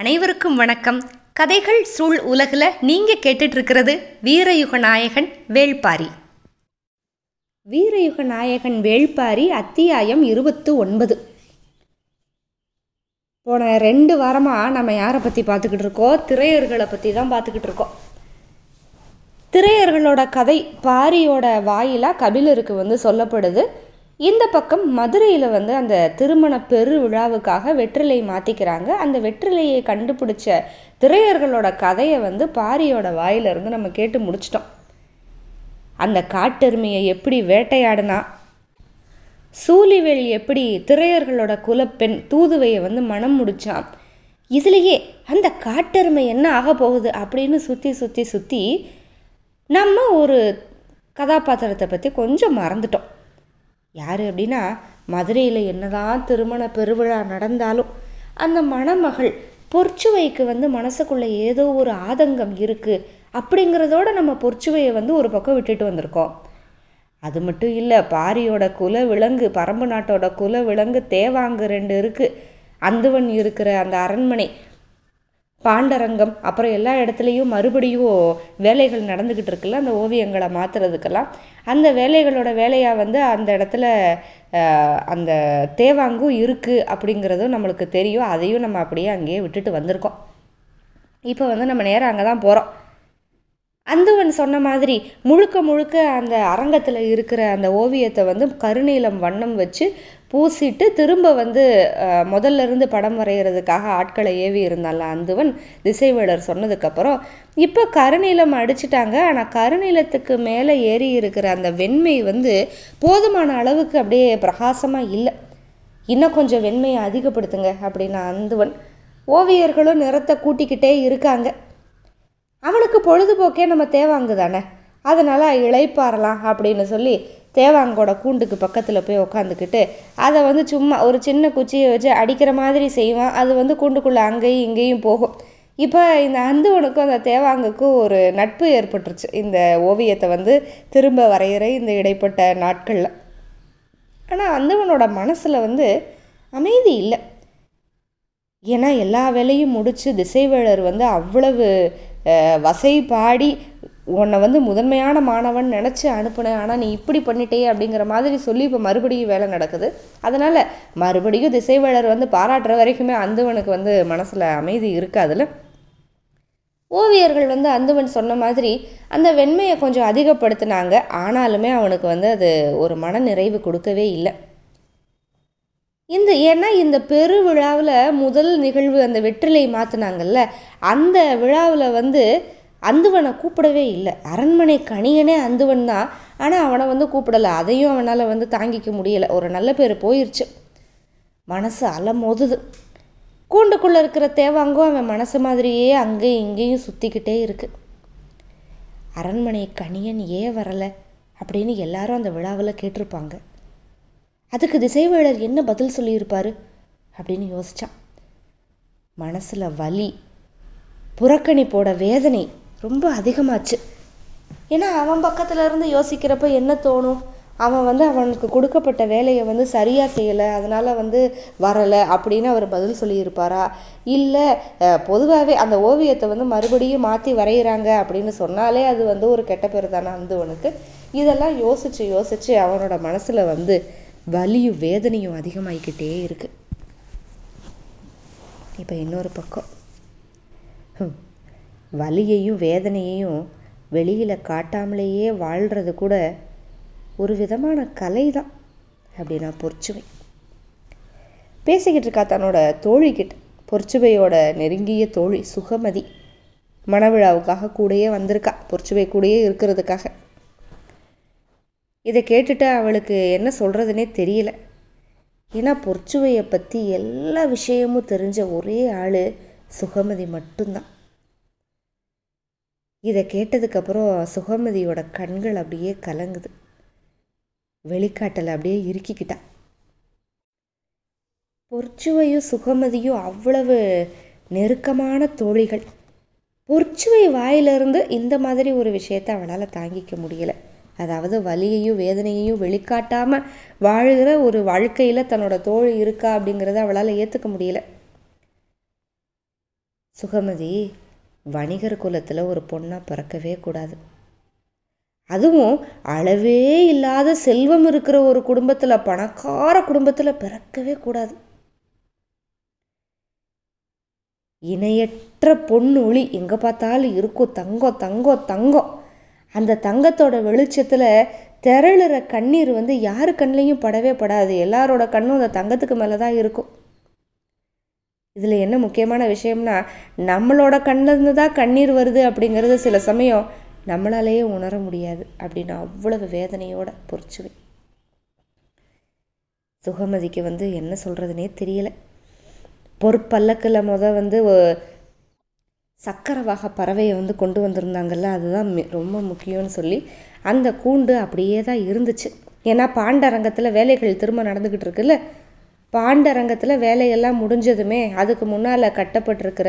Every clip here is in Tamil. அனைவருக்கும் வணக்கம். கதைகள் சூழ் உலகில் நீங்கள் கேட்டுட்ருக்கிறது வீரயுக நாயகன் வேள்பாரி. வீரயுக நாயகன் வேள்பாரி அத்தியாயம் 29. போன 2 வாரமாக நம்ம யாரை பற்றி பார்த்துக்கிட்டு இருக்கோம்? திரையர்களை பற்றி தான் பார்த்துக்கிட்டு இருக்கோம். திரையர்களோட கதை பாரியோட வாயிலாக கபிலருக்கு சொல்லப்படுது. இந்த பக்கம் மதுரையில் அந்த திருமண பெரு விழாவுக்காக வெற்றிலை மாற்றிக்கிறாங்க. அந்த வெற்றிலையை கண்டுபிடிச்ச திரையர்களோட கதையை பாரியோட வாயிலிருந்து நம்ம கேட்டு முடிச்சிட்டோம். அந்த காட்டெருமையை எப்படி வேட்டையாடினா, சூலிவேல் எப்படி திரையர்களோட குலப்பெண் தூதுவையை மனம் முடிச்சான், இதுலேயே அந்த காட்டெருமை என்ன ஆக போகுது அப்படின்னு சுற்றி சுற்றி சுற்றி நம்ம ஒரு கதாபாத்திரத்தை பற்றி கொஞ்சம் மறந்துட்டோம். யார் அப்படின்னா, மதுரையில் என்னதான் திருமண பெருவிழா நடந்தாலும் அந்த மணமகள் பொற்சுவைக்கு மனசுக்குள்ளே ஏதோ ஒரு ஆதங்கம் இருக்குது அப்படிங்கிறதோட நம்ம பொற்சுவையை ஒரு பக்கம் விட்டுட்டு வந்திருக்கோம். அது மட்டும் இல்லை, பாரியோட குல விலங்கு, பரம்பு நாட்டோட குல விலங்கு தேவாங்கு 2 இருக்குது. அந்துவன் இருக்கிற அந்த அரண்மனை, பாண்டரங்கம், அப்புறம் எல்லா இடத்துலையும் மறுபடியும் வேலைகள் நடந்துக்கிட்டு இருக்குல்ல, அந்த ஓவியங்களை மாற்றுறதுக்கெல்லாம் அந்த வேலைகளோட வேலையாக அந்த இடத்துல அந்த தேவாங்கும் இருக்குது அப்படிங்கிறதும் நம்மளுக்கு தெரியும். அதையும் நம்ம அப்படியே அங்கேயே விட்டுட்டு வந்திருக்கோம். இப்போ நம்ம நேராக அங்கே தான் போகிறோம். அந்துவன் சொன்ன மாதிரி முழுக்க முழுக்க அந்த அரங்கத்தில் இருக்கிற அந்த ஓவியத்தை கருநீலம் வண்ணம் வச்சு பூசிட்டு திரும்ப முதல்ல இருந்து படம் வரைகிறதுக்காக ஆட்களை ஏவி இருந்தால அந்துவன் திசைவேலர் சொன்னதுக்கப்புறம் இப்போ கருநீலம் அடிச்சிட்டாங்க. ஆனால் கருநீலத்துக்கு மேலே ஏறி இருக்கிற அந்த வெண்மை போதுமான அளவுக்கு அப்படியே பிரகாசமாக இல்லை. இன்னும் கொஞ்சம் வெண்மையை அதிகப்படுத்துங்க அப்படின்னு அந்துவன். ஓவியர்களும் நிறத்தை கூட்டிக்கிட்டே இருக்காங்க. அவனுக்கு பொழுதுபோக்கே நம்ம தேவாங்கு தானே, அதனால் இளைப்பாறலாம் அப்படின்னு சொல்லி தேவாங்கோட கூண்டுக்கு பக்கத்தில் போய் உக்காந்துக்கிட்டு அதை சும்மா ஒரு சின்ன குச்சியை வச்சு அடிக்கிற மாதிரி செய்வான். அது கூண்டுக்குள்ளே அங்கேயும் இங்கேயும் போகும். இப்போ இந்த அந்துவனுக்கும் அந்த தேவாங்குக்கும் ஒரு நட்பு ஏற்பட்டுருச்சு. இந்த ஓவியத்தை திரும்ப வரைகிற இந்த இடைப்பட்ட நாட்களில் ஆனால் அந்துவனோட மனசில் அமைதி இல்லை. ஏன்னா எல்லா வேலையும் முடித்து திசைவேலர் அவ்வளவு வசை பாடி உன்னை முதன்மையான மாணவன் நினச்சி அனுப்புனேன், ஆனால் நீ இப்படி பண்ணிட்டே அப்படிங்கிற மாதிரி சொல்லி இப்போ மறுபடியும் வேலை நடக்குது. அதனால் மறுபடியும் திசைவேலர் பாராட்டுற வரைக்குமே அந்துவனுக்கு மனசில் அமைதி இருக்காதுல்ல. ஓவியர்கள் அந்துவன் சொன்ன மாதிரி அந்த வெண்மையை கொஞ்சம் அதிகப்படுத்தினாங்க. ஆனாலுமே அவனுக்கு அது ஒரு மன நிறைவு கொடுக்கவே இல்லை. ஏன்னா இந்த பெருவிழாவில் முதல் நிகழ்வு அந்த வெற்றிலை மாற்றினாங்கல்ல, அந்த விழாவில் அந்துவனை கூப்பிடவே இல்லை. அரண்மனை கணியனே அந்துவன் தான், ஆனால் அவனை கூப்பிடலை. அதையும் அவனால் தாங்கிக்க முடியலை. ஒரு நல்ல பேர் போயிடுச்சு. மனசு அலமோதுது. கூண்டுக்குள்ளே இருக்கிற தேவாங்கும் அவன் மனசு மாதிரியே அங்கேயும் இங்கேயும் சுற்றிக்கிட்டே இருக்குது. அரண்மனை கணியன் ஏன் வரலை அப்படின்னு எல்லாரும் அந்த விழாவில் கேட்டிருப்பாங்க. அதுக்கு திசைவேலர் என்ன பதில் சொல்லியிருப்பார் அப்படின்னு யோசித்தான். மனசில் வலி, புறக்கணிப்போட வேதனை ரொம்ப அதிகமாச்சு. ஏன்னா அவன் பக்கத்தில் இருந்து யோசிக்கிறப்ப என்ன தோணும், அவன் அவனுக்கு கொடுக்கப்பட்ட வேலையை சரியாக செய்யலை, அதனால் வரலை அப்படின்னு அவர் பதில் சொல்லியிருப்பாரா? இல்லை, பொதுவாகவே அந்த ஓவியத்தை மறுபடியும் மாற்றி வரைகிறாங்க அப்படின்னு சொன்னாலே அது ஒரு கெட்ட பேர் தானே அந்துவனுக்கு. இதெல்லாம் யோசித்து யோசித்து அவனோட மனசில் வலியும் வேதனையும் அதிகமாகிக்கிட்டே இருக்குது. இப்போ இன்னொரு பக்கம் வலியையும் வேதனையையும் வெளியில் காட்டாமலேயே வாழ்கிறது கூட ஒரு விதமான கலை தான் அப்படின்னா பொற்சுவை பேசிக்கிட்டு இருக்கா தன்னோட தோழிக்கிட்ட. பொற்சுவையோட நெருங்கிய தோழி சுகமதி மணவிழாவுக்காக கூடயே வந்திருக்கா, பொற்சுவை கூடயே இருக்கிறதுக்காக. இதை கேட்டுட்டு அவளுக்கு என்ன சொல்கிறதுனே தெரியல. ஏன்னா பொற்சுவையை பற்றி எல்லா விஷயமும் தெரிஞ்ச ஒரே ஆள் சுகமதி மட்டும்தான். இதை கேட்டதுக்கப்புறம் சுகமதியோட கண்கள் அப்படியே கலங்குது. வெளிக்காட்டலை அப்படியே இறுக்கிக்கிட்டா. பொற்சுவையும் சுகமதியும் அவ்வளவு நெருக்கமான தோழிகள். பொற்சுவை வாயிலிருந்து இந்த மாதிரி ஒரு விஷயத்தை அவளால் தாங்கிக்க முடியலை. அதாவது வலியையும் வேதனையையும் வெளிக்காட்டாமல் வாழ்கிற ஒரு வாழ்க்கையில் தன்னோட தோழி இருக்கா அப்படிங்கிறத அவளால் ஏற்றுக்க முடியல. சுகமதி வணிகர் குலத்தில் ஒரு பொண்ணாக பிறக்கவே கூடாது. அதுவும் அளவே இல்லாத செல்வம் இருக்கிற ஒரு குடும்பத்தில், பணக்கார குடும்பத்தில் பிறக்கவே கூடாது. இணையற்ற பொன்னொளி எங்கே பார்த்தாலும் இருக்கும். தங்கம் தங்கம் தங்கம். அந்த தங்கத்தோட வெளிச்சத்தில் திரளுற கண்ணீர் வந்து யார் கண்ணிலையும் படவே படாது. எல்லாரோட கண்ணும் அந்த தங்கத்துக்கு மேலே தான் இருக்கும். இதில் என்ன முக்கியமான விஷயம்னா, நம்மளோட கண்ணிலேருந்து தான் கண்ணீர் வருது அப்படிங்கிறது சில சமயம் நம்மளாலேயே உணர முடியாது அப்படின்னு அவ்வளவு வேதனையோட பொறிச்சுவேன். சுகமதிக்கு வந்து என்ன சொல்கிறதுனே தெரியலை. பொற்பல்லக்கில் வந்து சக்கரவாக பறவையை வந்து கொண்டு வந்திருந்தாங்கல்ல, அதுதான் ரொம்ப முக்கியம்னு சொல்லி அந்த கூண்டு அப்படியே தான் இருந்துச்சு. ஏன்னா பாண்டரங்கத்தில் வேலைகள் திரும்ப நடந்துக்கிட்டு இருக்குல்ல, பாண்டரங்கத்தில் வேலையெல்லாம் முடிஞ்சதுமே அதுக்கு முன்னால் கட்டப்பட்டிருக்கிற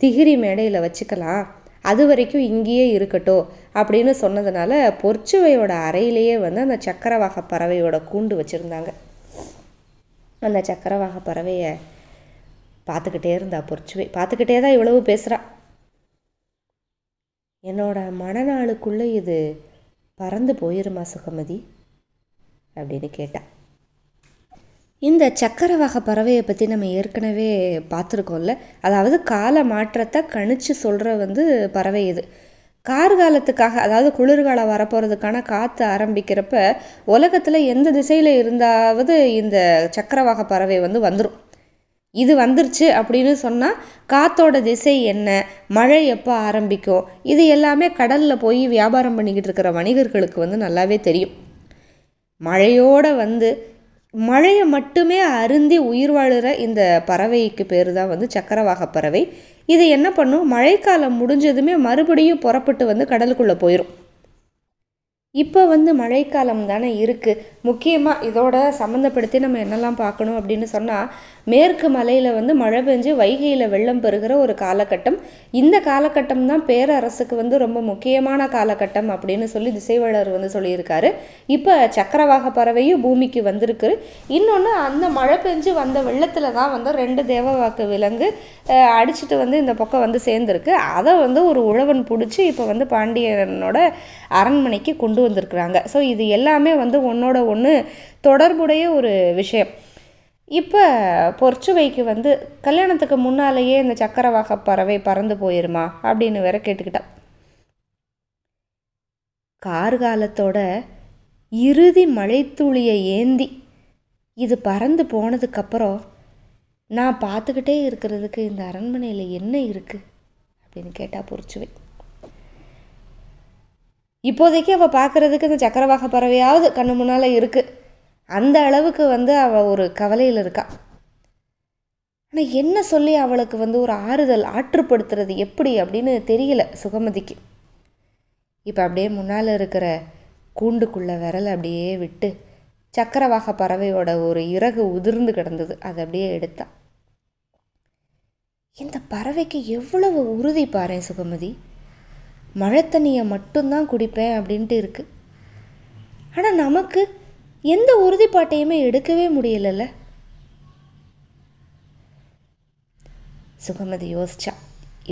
திகிரி மேடையில் வச்சுக்கலாம், அது வரைக்கும் இங்கேயே இருக்கட்டும் அப்படின்னு சொன்னதுனால பொற்சுவையோட அறையிலேயே வந்து அந்த சக்கரவாக பறவையோட கூண்டு வச்சுருந்தாங்க. அந்த சக்கரவாக பறவையை பார்த்துக்கிட்டே இருந்தா பொற்சுவை. பார்த்துக்கிட்டே தான் இவ்வளவு பேசுகிறா. என்னோட மனநாளுக்குள்ளே இது பறந்து போயிருமா சுகமதி அப்படின்னு கேட்டா. இந்த சக்கரவாக பறவையை பற்றி நம்ம ஏற்கனவே பார்த்துருக்கோம்ல, அதாவது கால மாற்றத்தை கணிச்சு சொல்கிற வந்து பறவை இது. கார்காலத்துக்காக, அதாவது குளிர்காலம் வரப்போகிறதுக்கான காற்று ஆரம்பிக்கிறப்ப உலகத்தில் எந்த திசையில் இருந்தாவது இந்த சக்கரவாக பறவை வந்து வந்துடும். இது வந்துருச்சு அப்படின்னு சொன்னால் காற்றோட திசை என்ன, மழை எப்போ ஆரம்பிக்கும், இது எல்லாமே கடலில் போய் வியாபாரம் பண்ணிக்கிட்டு இருக்கிற வணிகர்களுக்கு வந்து நல்லாவே தெரியும். மழையோடு வந்து மழையை மட்டுமே அருந்தி உயிர் வாழுற இந்த பறவைக்கு பேர் தான் வந்து சக்கரவாக பறவை. இது என்ன பண்ணும், மழைக்காலம் முடிஞ்சதுமே மறுபடியும் புறப்பட்டு வந்து கடலுக்குள்ளே போயிடும். இப்போ வந்து மழைக்காலம் தானே இருக்குது. முக்கியமாக இதோட சம்மந்தப்படுத்தி நம்ம என்னெல்லாம் பார்க்கணும் அப்படின்னு சொன்னால், மேற்கு மலையில் வந்து மழை பெஞ்சு வைகையில் வெள்ளம் பெறுகிற ஒரு காலகட்டம். இந்த காலகட்டம் தான் பேரரசுக்கு வந்து ரொம்ப முக்கியமான காலகட்டம் அப்படின்னு சொல்லி திசைவாளர் வந்து சொல்லியிருக்காரு. இப்போ சக்கரவாக பறவையும் பூமிக்கு வந்திருக்கு. இன்னொன்று, அந்த மழை பெஞ்சு வந்த வெள்ளத்தில் தான் வந்து 2 தேவவாக்கு விலங்கு அடிச்சுட்டு வந்து இந்த பக்கம் வந்து சேர்ந்துருக்கு. அதை வந்து ஒரு உழவன் பிடிச்சி இப்போ வந்து பாண்டியனோட அரண்மனைக்கு கொண்டு வந்திருக்கிறாங்க. ஸோ இது எல்லாமே வந்து ஒன்னோட ஒன்று தொடர்புடைய ஒரு விஷயம். இப்போ பொற்சுவைக்கு வந்து கல்யாணத்துக்கு முன்னாலேயே இந்த சக்கரவாக பறவை பறந்து போயிருமா அப்படின்னு வேற கேட்டுக்கிட்டா. கார்காலத்தோட இறுதி மழைத்துளியை ஏந்தி இது பறந்து போனதுக்கப்புறம் நான் பார்த்துக்கிட்டே இருக்கிறதுக்கு இந்த அரண்மனையில் என்ன இருக்குது அப்படின்னு கேட்டால் பொற்சுவை. இப்போதைக்கு அவள் பார்க்குறதுக்கு இந்த சக்கரவாக பறவையாவது கண்ணு முன்னால் இருக்குது. அந்த அளவுக்கு வந்து அவள் ஒரு கவலையில் இருக்கா. ஆனால் என்ன சொல்லி அவளுக்கு வந்து ஒரு ஆறுதல் ஆற்றுப்படுத்துறது எப்படி அப்படின்னு தெரியல சுகமதிக்கு. இப்போ அப்படியே முன்னால் இருக்கிற கூண்டுக்குள்ளே விரலை அப்படியே விட்டு சக்கரவாக பறவையோட ஒரு இறகு உதிர்ந்து கிடந்தது, அதை அப்படியே எடுத்தா. இந்த பறவைக்கு எவ்வளவு உறுதி பாரு சுகமதி. மழை தண்ணியை மட்டும்தான் குடிப்பேன் அப்படின்ட்டு இருக்குது. ஆனால் நமக்கு எந்த உறுதிப்பாட்டையுமே எடுக்கவே முடியலல்ல. சுகமதி யோசிச்சா.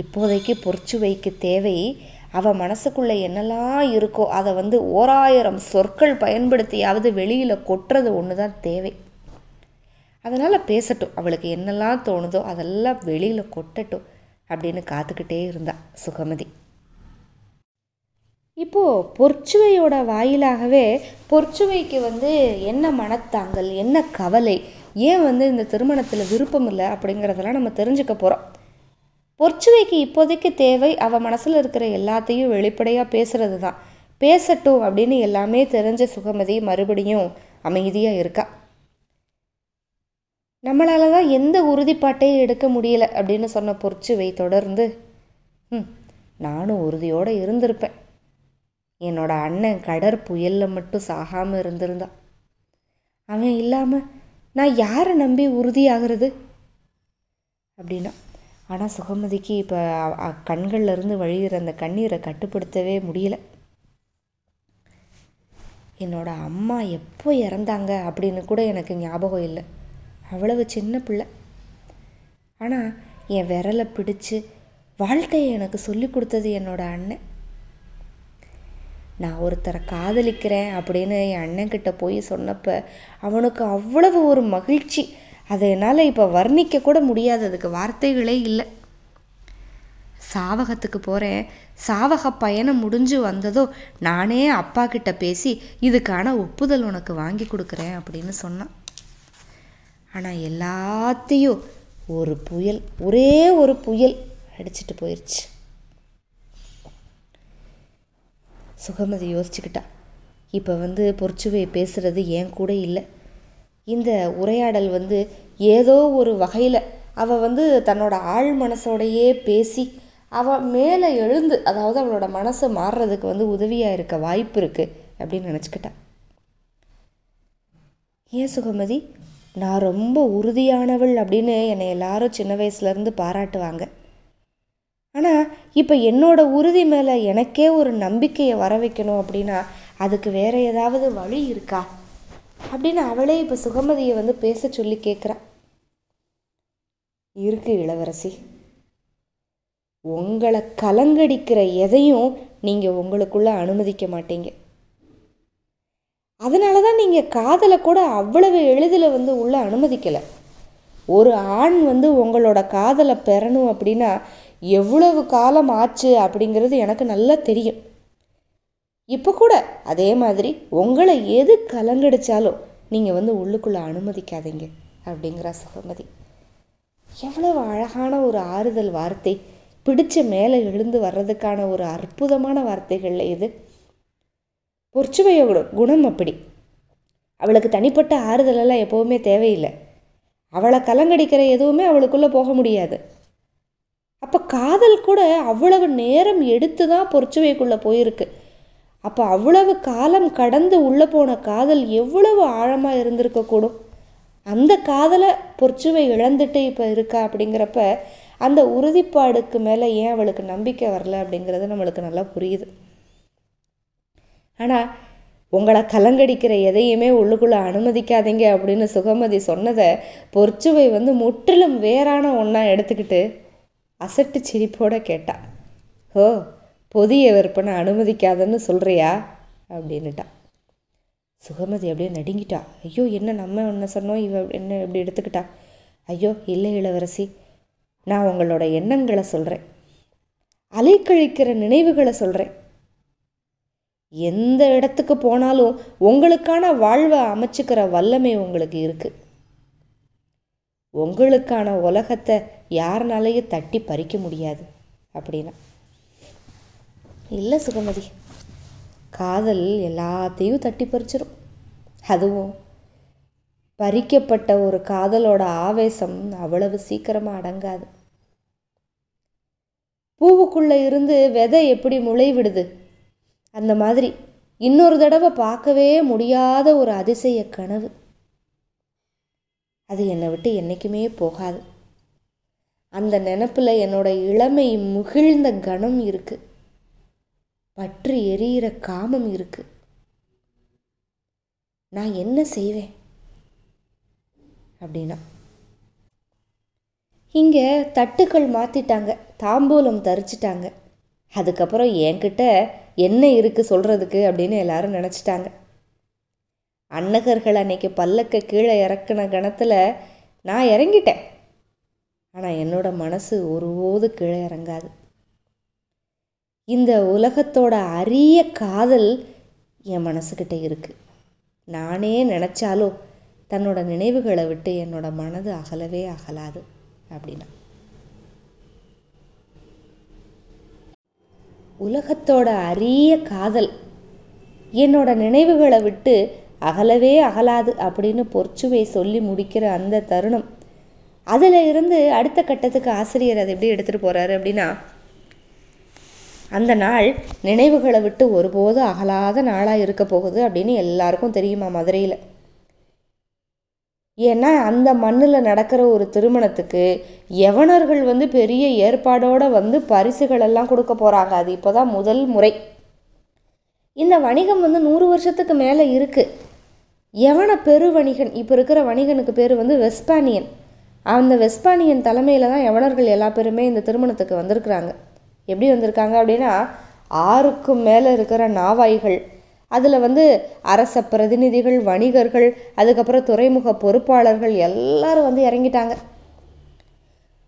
இப்போதைக்கு பொற்சுவைக்கு தேவை அவள் மனசுக்குள்ளே என்னெல்லாம் இருக்கோ அதை வந்து 1000 சொற்கள் பயன்படுத்தியாவது வெளியில் கொட்டுறது ஒன்று தான் தேவை. அதனால் பேசட்டும், அவளுக்கு என்னெல்லாம் தோணுதோ அதெல்லாம் வெளியில் கொட்டட்டும் அப்படின்னு காத்துக்கிட்டே இருந்தா சுகமதி. இப்போது பொற்சுவையோட வாயிலாகவே பொற்சுவைக்கு வந்து என்ன மனத்தாங்கல், என்ன கவலை, ஏன் வந்து இந்த திருமணத்தில் விருப்பம் இல்லை அப்படிங்கிறதெல்லாம் நம்ம தெரிஞ்சுக்க போகிறோம். பொற்சுவைக்கு இப்போதைக்கு தேவை அவள் மனசில் இருக்கிற எல்லாத்தையும் வெளிப்படையாக பேசுகிறது தான். பேசட்டும் அப்படின்னு எல்லாமே தெரிஞ்ச சுகமதி மறுபடியும் அமைதியாக இருக்கா. நம்மளால் தான் எந்த உறுதிப்பாட்டையும் எடுக்க முடியலை அப்படின்னு சொன்ன பொற்சுவை தொடர்ந்து, நானும் உறுதியோடு இருந்திருப்பேன். என்னோட அண்ணன் கடற்புயலில் மட்டும் சாகாமல் இருந்திருந்தான். அவன் இல்லாமல் நான் யாரை நம்பி உறுதியாகிறது அப்படின்னா. ஆனால் சுகமதிக்கு இப்போ கண்கள்லேருந்து வழிகிற அந்த கண்ணீரை கட்டுப்படுத்தவே முடியல. என்னோட அம்மா எப்போ இறந்தாங்க அப்படின்னு கூட எனக்கு ஞாபகம் இல்லை. அவ்வளவு சின்ன பிள்ளை. ஆனால் என் விரலை பிடிச்சு வாழ்க்கையை எனக்கு சொல்லி கொடுத்தது என்னோடய அண்ணன். நான் ஒருத்தரை காதலிக்கிறேன் அப்படின்னு என் அண்ணன்கிட்ட போய் சொன்னப்போ அவனுக்கு அவ்வளவு ஒரு மகிழ்ச்சி, அதை என்னால் இப்போ வர்ணிக்க கூட முடியாது, அதுக்கு வார்த்தைகளே இல்லை. சாவகத்துக்கு போகிறேன், சாவக பயணம் முடிஞ்சு வந்ததோ நானே அப்பா கிட்ட பேசி இதுக்கான ஒப்புதல் உனக்கு வாங்கி கொடுக்குறேன் அப்படின்னு சொன்னான். ஆனால் எல்லாத்தையும் ஒரே ஒரு புயல் அடிச்சுட்டு போயிடுச்சு. சுகமதி யோசிச்சுக்கிட்டா, இப்போ பொறிச்சுவை பேசுகிறது ஏன் கூட இல்லை, இந்த உரையாடல் ஏதோ ஒரு வகையில் அவள் தன்னோட ஆள் மனசோடையே பேசி அவள் மேலே எழுந்து, அதாவது அவளோட மனசை மாறுறதுக்கு உதவியாக இருக்க வாய்ப்பு இருக்குது அப்படின்னு நினச்சிக்கிட்டா. ஏன் சுகமதி, நான் ரொம்ப உறுதியானவள் அப்படின்னு என்னை எல்லாரும் சின்ன வயசுலேருந்து பாராட்டுவாங்க. ஆனால் இப்போ என்னோடய உறுதி மேலே எனக்கே ஒரு நம்பிக்கையை வர வைக்கணும் அப்படின்னா அதுக்கு வேறு ஏதாவது வழி இருக்கா அப்படின்னு அவளே இப்போ சுகமதியை பேச சொல்லி கேட்குறா. இருக்கு இளவரசி, உங்களை கலங்கடிக்கிற எதையும் நீங்கள் உங்களுக்குள்ளே அனுமதிக்க மாட்டீங்க. அதனால தான் நீங்கள் காதலை கூட அவ்வளவு எளிதில் உள்ளே அனுமதிக்கலை. ஒரு ஆண் உங்களோட காதலை பெறணும் அப்படின்னா எவ்வளவு காலம் ஆச்சு அப்படிங்கிறது எனக்கு நல்லா தெரியும். இப்போ கூட அதே மாதிரி உங்களை எது கலங்கடிச்சாலும் நீங்கள் உள்ளுக்குள்ளே அனுமதிக்காதீங்க அப்படிங்கிற சுகமதி. எவ்வளவு அழகான ஒரு ஆறுதல் வார்த்தை, பிடிச்ச மேலே எழுந்து வர்றதுக்கான ஒரு அற்புதமான வார்த்தைகளில் இது. பொற்சுவையோட குணம் அப்படி, அவளுக்கு தனிப்பட்ட ஆறுதலெல்லாம் எப்போவுமே தேவையில்லை. அவளை கலங்கடிக்கிற எதுவுமே அவளுக்குள்ளே போக முடியாது. அப்போ காதல் கூட அவ்வளவு நேரம் எடுத்து தான் பொற்சுவைக்குள்ளே போயிருக்கு. அப்போ அவ்வளவு காலம் கடந்து உள்ளே போன காதல் எவ்வளவு ஆழமாக இருந்திருக்கக்கூடும். அந்த காதலை பொற்சுவை இழந்துட்டு இப்போ இருக்கா அப்படிங்கிறப்ப அந்த உறுதிப்பாடுக்கு மேலே ஏன் அவளுக்கு நம்பிக்கை வரல அப்படிங்கிறது நம்மளுக்கு நல்லா புரியுது. ஆனால் உங்களை கலங்கடிக்கிற எதையுமே உள்ளுக்குள்ளே அனுமதிக்காதீங்க அப்படின்னு சுகமதி சொன்னதை பொற்சுவை முற்றிலும் வேறான ஒன்றா எடுத்துக்கிட்டு அசட்டு சிரிப்போட கேட்டா. ஓ, பொதிய விற்பனை அனுமதிக்காதன்னு சொல்கிறியா அப்படின்னுட்டா. சுகமதி அப்படியே நடுங்கிட்டா. ஐயோ, என்ன நம்ம ஒன்று சொன்னோம், இவ என்ன இப்படி எடுத்துக்கிட்டா? ஐயோ இல்லை இளவரசி, நான் உங்களோட எண்ணங்களை சொல்கிறேன், அலைக்கழிக்கிற நினைவுகளை சொல்கிறேன். எந்த இடத்துக்கு போனாலும் உங்களுக்கான வாழ்வை அமைச்சுக்கிற வல்லமை உங்களுக்கு இருக்குது. உங்களுக்கான உலகத்தை யாருனாலையும் தட்டி பறிக்க முடியாது அப்படின்னா. இல்லை சுகமதி, காதல் எல்லாத்தையும் தட்டி பறிச்சிடும். அதுவும் பறிக்கப்பட்ட ஒரு காதலோட ஆவேசம் அவ்வளவு சீக்கிரமாக அடங்காது. பூவுக்குள்ளே இருந்து விதை எப்படி முளை விடுது, அந்த மாதிரி இன்னொரு தடவை பார்க்கவே முடியாத ஒரு அதிசய கனவு, அது என்னை விட்டு என்றைக்குமே போகாது. அந்த நினப்பில் என்னோடய இளமை முகிழ்ந்த கணம் இருக்குது, பற்றி எரியிற காமம் இருக்குது. நான் என்ன செய்வேன் அப்படின்னா, இங்கே தட்டுக்கள் மாற்றிட்டாங்க, தாம்பூலம் தரிச்சிட்டாங்க. அதுக்கப்புறம் என்கிட்ட என்ன இருக்குது சொல்கிறதுக்கு அப்படின்னு எல்லாரும் நினச்சிட்டாங்க. அன்னகர்கள் அன்னைக்கு பல்லக்க கீழே இறக்குன கணத்தில் நான் இறங்கிட்டேன். ஆனால் என்னோடய மனசு ஒருபோது கீழே இறங்காது. இந்த உலகத்தோட அரிய காதல் என் மனசுக்கிட்ட இருக்குது. நானே நினச்சாலோ தன்னோட நினைவுகளை விட்டு என்னோட மனது அகலவே அகலாது அப்படின்னா. உலகத்தோட அரிய காதல் என்னோட நினைவுகளை விட்டு அகலவே அகலாது அப்படின்னு பொற்சுவை சொல்லி முடிக்கிற அந்த தருணம், அதில் இருந்து அடுத்த கட்டத்துக்கு ஆசிரியர் அதை எப்படி எடுத்துகிட்டு போகிறாரு அப்படின்னா, அந்த நாள் நினைவுகளை விட்டு ஒருபோது அகலாத நாளாக இருக்க போகுது அப்படின்னு எல்லாருக்கும் தெரியுமா மதுரையில். ஏன்னா அந்த மண்ணில் நடக்கிற ஒரு திருமணத்துக்கு யவனர்கள் பெரிய ஏற்பாடோடு பரிசுகளெல்லாம் கொடுக்க போகிறாங்க. அது இப்போ தான் முதல் முறை. இந்த வணிகம் 100 வருஷத்துக்கு மேலே இருக்குது. யவன பெரு வணிகன், இப்போ இருக்கிற வணிகனுக்கு பேர் வெஸ்பானியன். அந்த வெஸ்பானியன் தலைமையில் தான் யவனர்கள் எல்லா பேருமே இந்த திருமணத்துக்கு வந்திருக்கிறாங்க. எப்படி வந்திருக்காங்க அப்படின்னா, 6க்கும் மேலே இருக்கிற நாவாய்கள், அதில் வந்து அரச பிரதிநிதிகள், வணிகர்கள், அதுக்கப்புறம் துறைமுக பொறுப்பாளர்கள் எல்லாரும் வந்து இறங்கிட்டாங்க.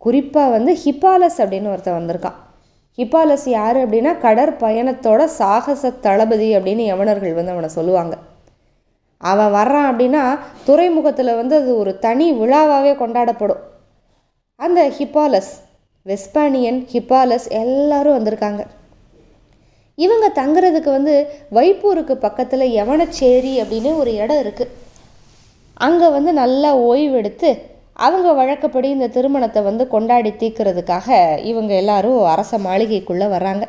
குறிப்பாக வந்து ஹிப்பாலஸ் அப்படின்னு ஒருத்தர் வந்திருக்கான். ஹிப்பாலஸ் யார் அப்படின்னா, கடற்பயணத்தோட சாகச தளபதி அப்படின்னு யவனர்கள் வந்து அவனை சொல்லுவாங்க. அவன் வர்றான் அப்படின்னா துறைமுகத்தில் வந்து அது ஒரு தனி விழாவாகவே கொண்டாடப்படும். அந்த ஹிப்பாலஸ், வெஸ்பானியன், ஹிப்பாலஸ் எல்லாரும் வந்திருக்காங்க. இவங்க தங்குறதுக்கு வந்து வைப்பூருக்கு பக்கத்தில் யவனச்சேரி அப்படின்னு ஒரு இடம் இருக்குது. அங்கே வந்து நல்லா ஓய்வெடுத்து அவங்க வழக்கப்படி இந்த திருமணத்தை வந்து கொண்டாடி தீர்க்கிறதுக்காக இவங்க எல்லாரும் அரச மாளிகைக்குள்ளே வர்றாங்க.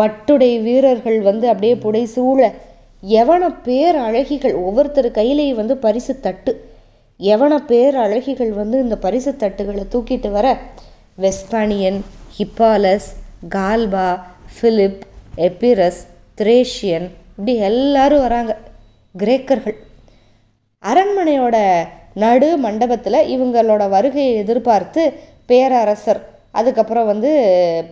வட்டுடை வீரர்கள் வந்து அப்படியே புடை சூழ யவன பேர் அழகிகள், ஒவ்வொருத்தர் கையிலையும் வந்து பரிசு தட்டு, யவன பேர் அழகிகள் வந்து இந்த பரிசு தட்டுகளை தூக்கிட்டு வர வெஸ்பானியன், ஹிப்பாலஸ், கால்பா, ஃபிலிப், எப்பிரஸ், திரேஷியன் இப்படி எல்லாரும் வராங்க, கிரேக்கர்கள். அரண்மனையோட நடு மண்டபத்தில் இவங்களோட வருகையை எதிர்பார்த்து பேரரசர், அதுக்கப்புறம் வந்து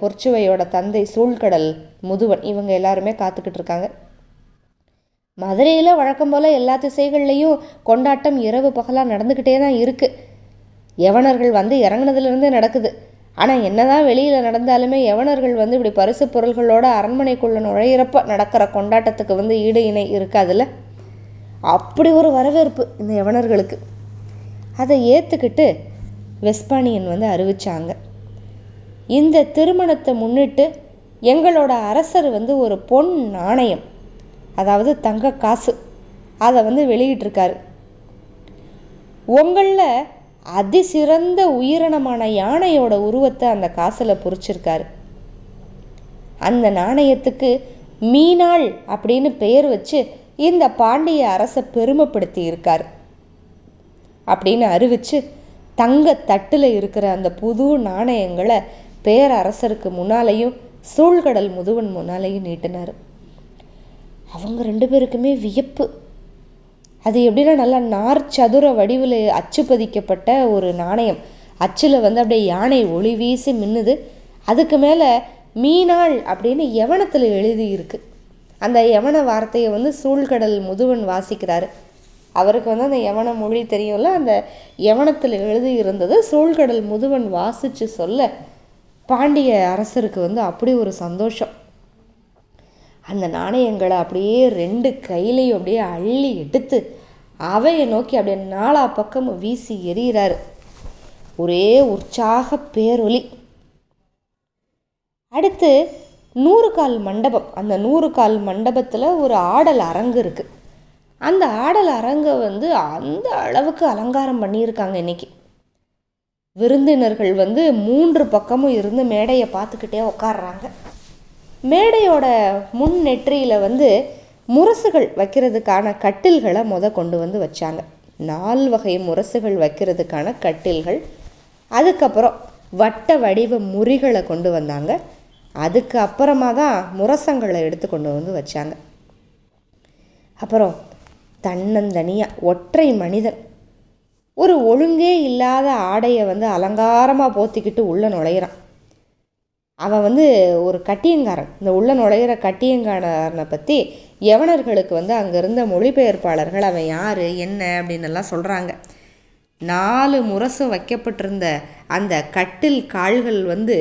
பொற்சுவையோட தந்தை சூழ்கடல் முதுவன் இவங்க எல்லாருமே காத்துக்கிட்டு இருக்காங்க. மதுரையில் வழக்கம் போல் எல்லா திசைகள்லேயும் கொண்டாட்டம் இரவு பகலாக நடந்துக்கிட்டே தான் இருக்குது. யவனர்கள் வந்து இறங்கினதுலேருந்தே நடக்குது. ஆனால் என்ன தான் வெளியில் நடந்தாலுமே யவனர்கள் வந்து இப்படி பரிசு பொருள்களோட அரண்மனைக்குள்ளே நுழையிறப்ப நடக்கிற கொண்டாட்டத்துக்கு வந்து ஈடு இணை இருக்காதுல்ல. அப்படி ஒரு வரவேற்பு இந்த யவனர்களுக்கு. அதை ஏற்றுக்கிட்டு வெஸ்பானியன் வந்து அறிவித்தாங்க, இந்த திருமணத்தை முன்னிட்டு எங்களோட அரசர் வந்து ஒரு பொன் நாணயம், அதாவது தங்க காசு, அதை வந்து வெளியிட்டிருக்காரு. உங்களில் அதிசிறந்த உயிரினமான யானையோட உருவத்தை அந்த காசில் பொறிச்சிருக்காரு. அந்த நாணயத்துக்கு மீனாள் அப்படின்னு பெயர் வச்சு இந்த பாண்டிய அரசை பெருமைப்படுத்தி இருக்கார் அப்படின்னு அறிவித்து தங்க தட்டில் இருக்கிற அந்த புது நாணயங்களை பேரரசருக்கு முன்னாலேயும் சூழ்கடல் முதுவன் முன்னாலேயும் நீட்டினார். அவங்க ரெண்டு பேருக்குமே வியப்பு. அது எப்படின்னா, நல்லா நார்ச்சதுர வடிவில் அச்சு பதிக்கப்பட்ட ஒரு நாணயம், அச்சில் வந்து அப்படியே யானை ஒளி வீசி மின்னுது, அதுக்கு மேலே மீனாள் அப்படின்னு யவனத்தில் எழுதியிருக்கு. அந்த யவன வார்த்தையை வந்து சூழ்கடல் முதுவன் வாசிக்கிறார். அவருக்கு வந்து அந்த யவன மொழி தெரியும்ல, அந்த யவனத்தில் எழுதி இருந்தது சூழ்கடல் முதுவன் வாசித்து சொல்ல பாண்டிய அரசருக்கு வந்து அப்படி ஒரு சந்தோஷம். அந்த நாணயங்களை அப்படியே ரெண்டு கையிலையும் அப்படியே அள்ளி எடுத்து அவையை நோக்கி அப்படியே நாலா பக்கமும் வீசி எறிகிறாரு. ஒரே உற்சாக பேரொலி. அடுத்து 100 கால் மண்டபம். அந்த 100 கால் மண்டபத்தில் ஒரு ஆடல் அரங்கு இருக்குது. அந்த ஆடல் அரங்கை வந்து அந்த அளவுக்கு அலங்காரம் பண்ணியிருக்காங்க. இன்றைக்கி விருந்தினர்கள் வந்து 3 பக்கமும் இருந்து மேடையை பார்த்துக்கிட்டே உட்காடுறாங்க. மேடையோட முன் நெற்றியில் வந்து முரசுகள் வைக்கிறதுக்கான கட்டில்களை கொண்டு வந்து வச்சாங்க. 4 வகை முரசுகள் வைக்கிறதுக்கான கட்டில்கள், அதுக்கப்புறம் வட்ட வடிவ முறிகளை கொண்டு வந்தாங்க, அதுக்கு அப்புறமா தான் முரசங்களை எடுத்து கொண்டு வந்து வச்சாங்க. அப்புறம் தன்னந்தனியாக ஒற்றை மனிதன் ஒரு ஒழுங்கே இல்லாத ஆடையை வந்து அலங்காரமாக போத்திக்கிட்டு உள்ளே நுழையிறான். அவன் வந்து ஒரு கட்டியங்காரன். இந்த உள்ள நுழையிற கட்டியங்காரனை பற்றி யவனர்களுக்கு வந்து அங்கே இருந்த மொழிபெயர்ப்பாளர்கள் அவன் யார் என்ன அப்படின்னு எல்லாம் சொல்கிறாங்க. 4 முரசு வைக்கப்பட்டிருந்த அந்த கட்டில் கால்கள் வந்து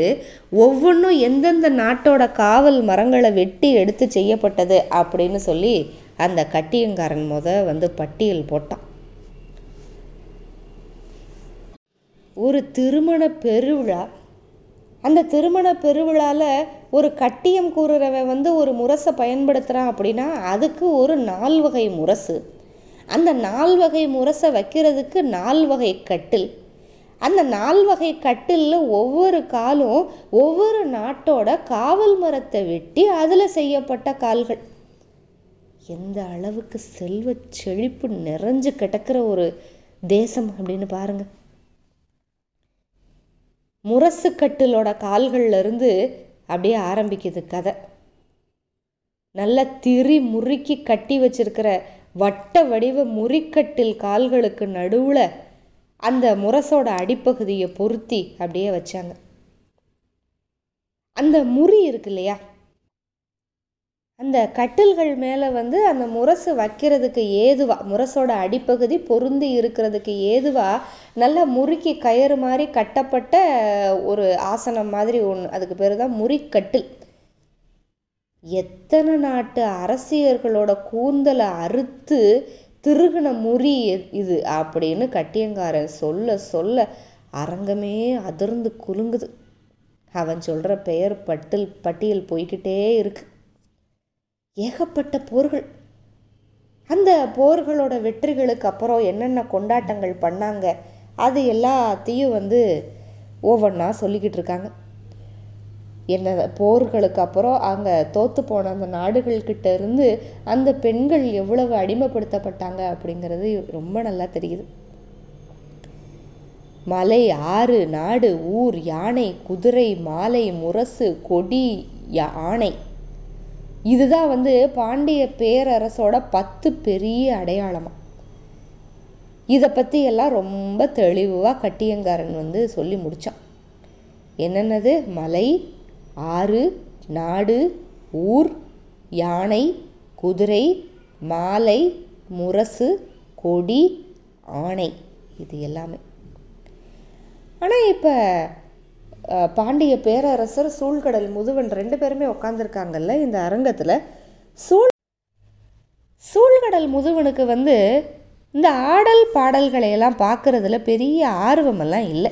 ஒவ்வொன்றும் எந்தெந்த நாட்டோட காவல் மரங்களை வெட்டி எடுத்து செய்யப்பட்டது அப்படின்னு சொல்லி அந்த கட்டியங்காரன் வந்து பட்டியல் போட்டான். ஒரு திருமண பெருவிழா. அந்த திருமண பெருவிழாவில் ஒரு கட்டியம் கூறுறவன் வந்து ஒரு முரசை பயன்படுத்துகிறான் அப்படின்னா அதுக்கு ஒரு 4 வகை முரசு, அந்த 4 வகை முரசை வைக்கிறதுக்கு 4 வகை கட்டில், அந்த 4 வகை கட்டிலில் ஒவ்வொரு காலும் ஒவ்வொரு நாட்டோட காவல் மரத்தை வெட்டி அதில் செய்யப்பட்ட கால்கள். எந்த அளவுக்கு செல்வ செழிப்பு நிறைஞ்சு கிடக்கிற ஒரு தேசம் அப்படின்னு பாருங்கள். முரசு கட்டிலோட கால்கள்லேருந்து அப்படியே ஆரம்பிக்குது கதை. நல்லா திரி முறுக்கி கட்டி வச்சிருக்கிற வட்ட வடிவ முறிக்கட்டில் கால்களுக்கு நடுவில் அந்த முரசோட அடிப்பகுதியை பொருத்தி அப்படியே வச்சாங்க. அந்த முறி இருக்கு இல்லையா, அந்த கட்டில்கள் மேலே வந்து அந்த முரசு வைக்கிறதுக்கு ஏதுவாக, முரசோட அடிப்பகுதி பொருந்தி இருக்கிறதுக்கு ஏதுவாக நல்லா முறுக்கி கயிறு மாதிரி கட்டப்பட்ட ஒரு ஆசனம் மாதிரி ஒன்று, அதுக்கு பேர் தான் முறிக்கட்டில். எத்தனை நாட்டு அரசியர்களோட கூந்தலை அறுத்து திருகுன முறி இது அப்படின்னு கட்டியங்காரன் சொல்ல சொல்ல அரங்கமே அதிர்ந்து குலுங்குது. அவன் சொல்கிற பெயர் பட்டியல் போய்கிட்டே இருக்கு. ஏகப்பட்ட போர்கள், அந்த போர்களோட வெற்றிகளுக்கு அப்புறம் என்னென்ன கொண்டாட்டங்கள் பண்ணாங்க அது எல்லாத்தையும் வந்து ஒவ்வொன்றா சொல்லிக்கிட்டு இருக்காங்க. என்ன போர்களுக்கு அப்புறம் அங்கே தோற்று போன அந்த நாடுகள்கிட்ட இருந்து அந்த பெண்கள் எவ்வளவு அடிமைப்படுத்தப்பட்டாங்க அப்படிங்கிறது ரொம்ப நல்லா தெரியுது. மலை, ஆறு, நாடு, ஊர், யானை, குதிரை, மாலை, முரசு, கொடி, யானை, இதுதான் வந்து பாண்டிய பேரரசோட 10 பெரிய அடையாளமாக. இதை பற்றி எல்லாம் ரொம்ப தெளிவாக கட்டியங்காரன் வந்து சொல்லி முடித்தான். என்னென்னது? மலை, ஆறு, நாடு, ஊர், யானை, குதிரை, மாலை, முரசு, கொடி, ஆணை, இது எல்லாமே. ஆனால் இப்போ பாண்டிய பேரரசர், சூழ்கடல் முதுவன் 2 பேருமே உட்காந்துருக்காங்கல்ல இந்த அரங்கத்தில். சூழ்கடல் முதுவனுக்கு வந்து இந்த ஆடல் பாடல்களையெல்லாம் பார்க்குறதுல பெரிய ஆர்வமெல்லாம் இல்லை.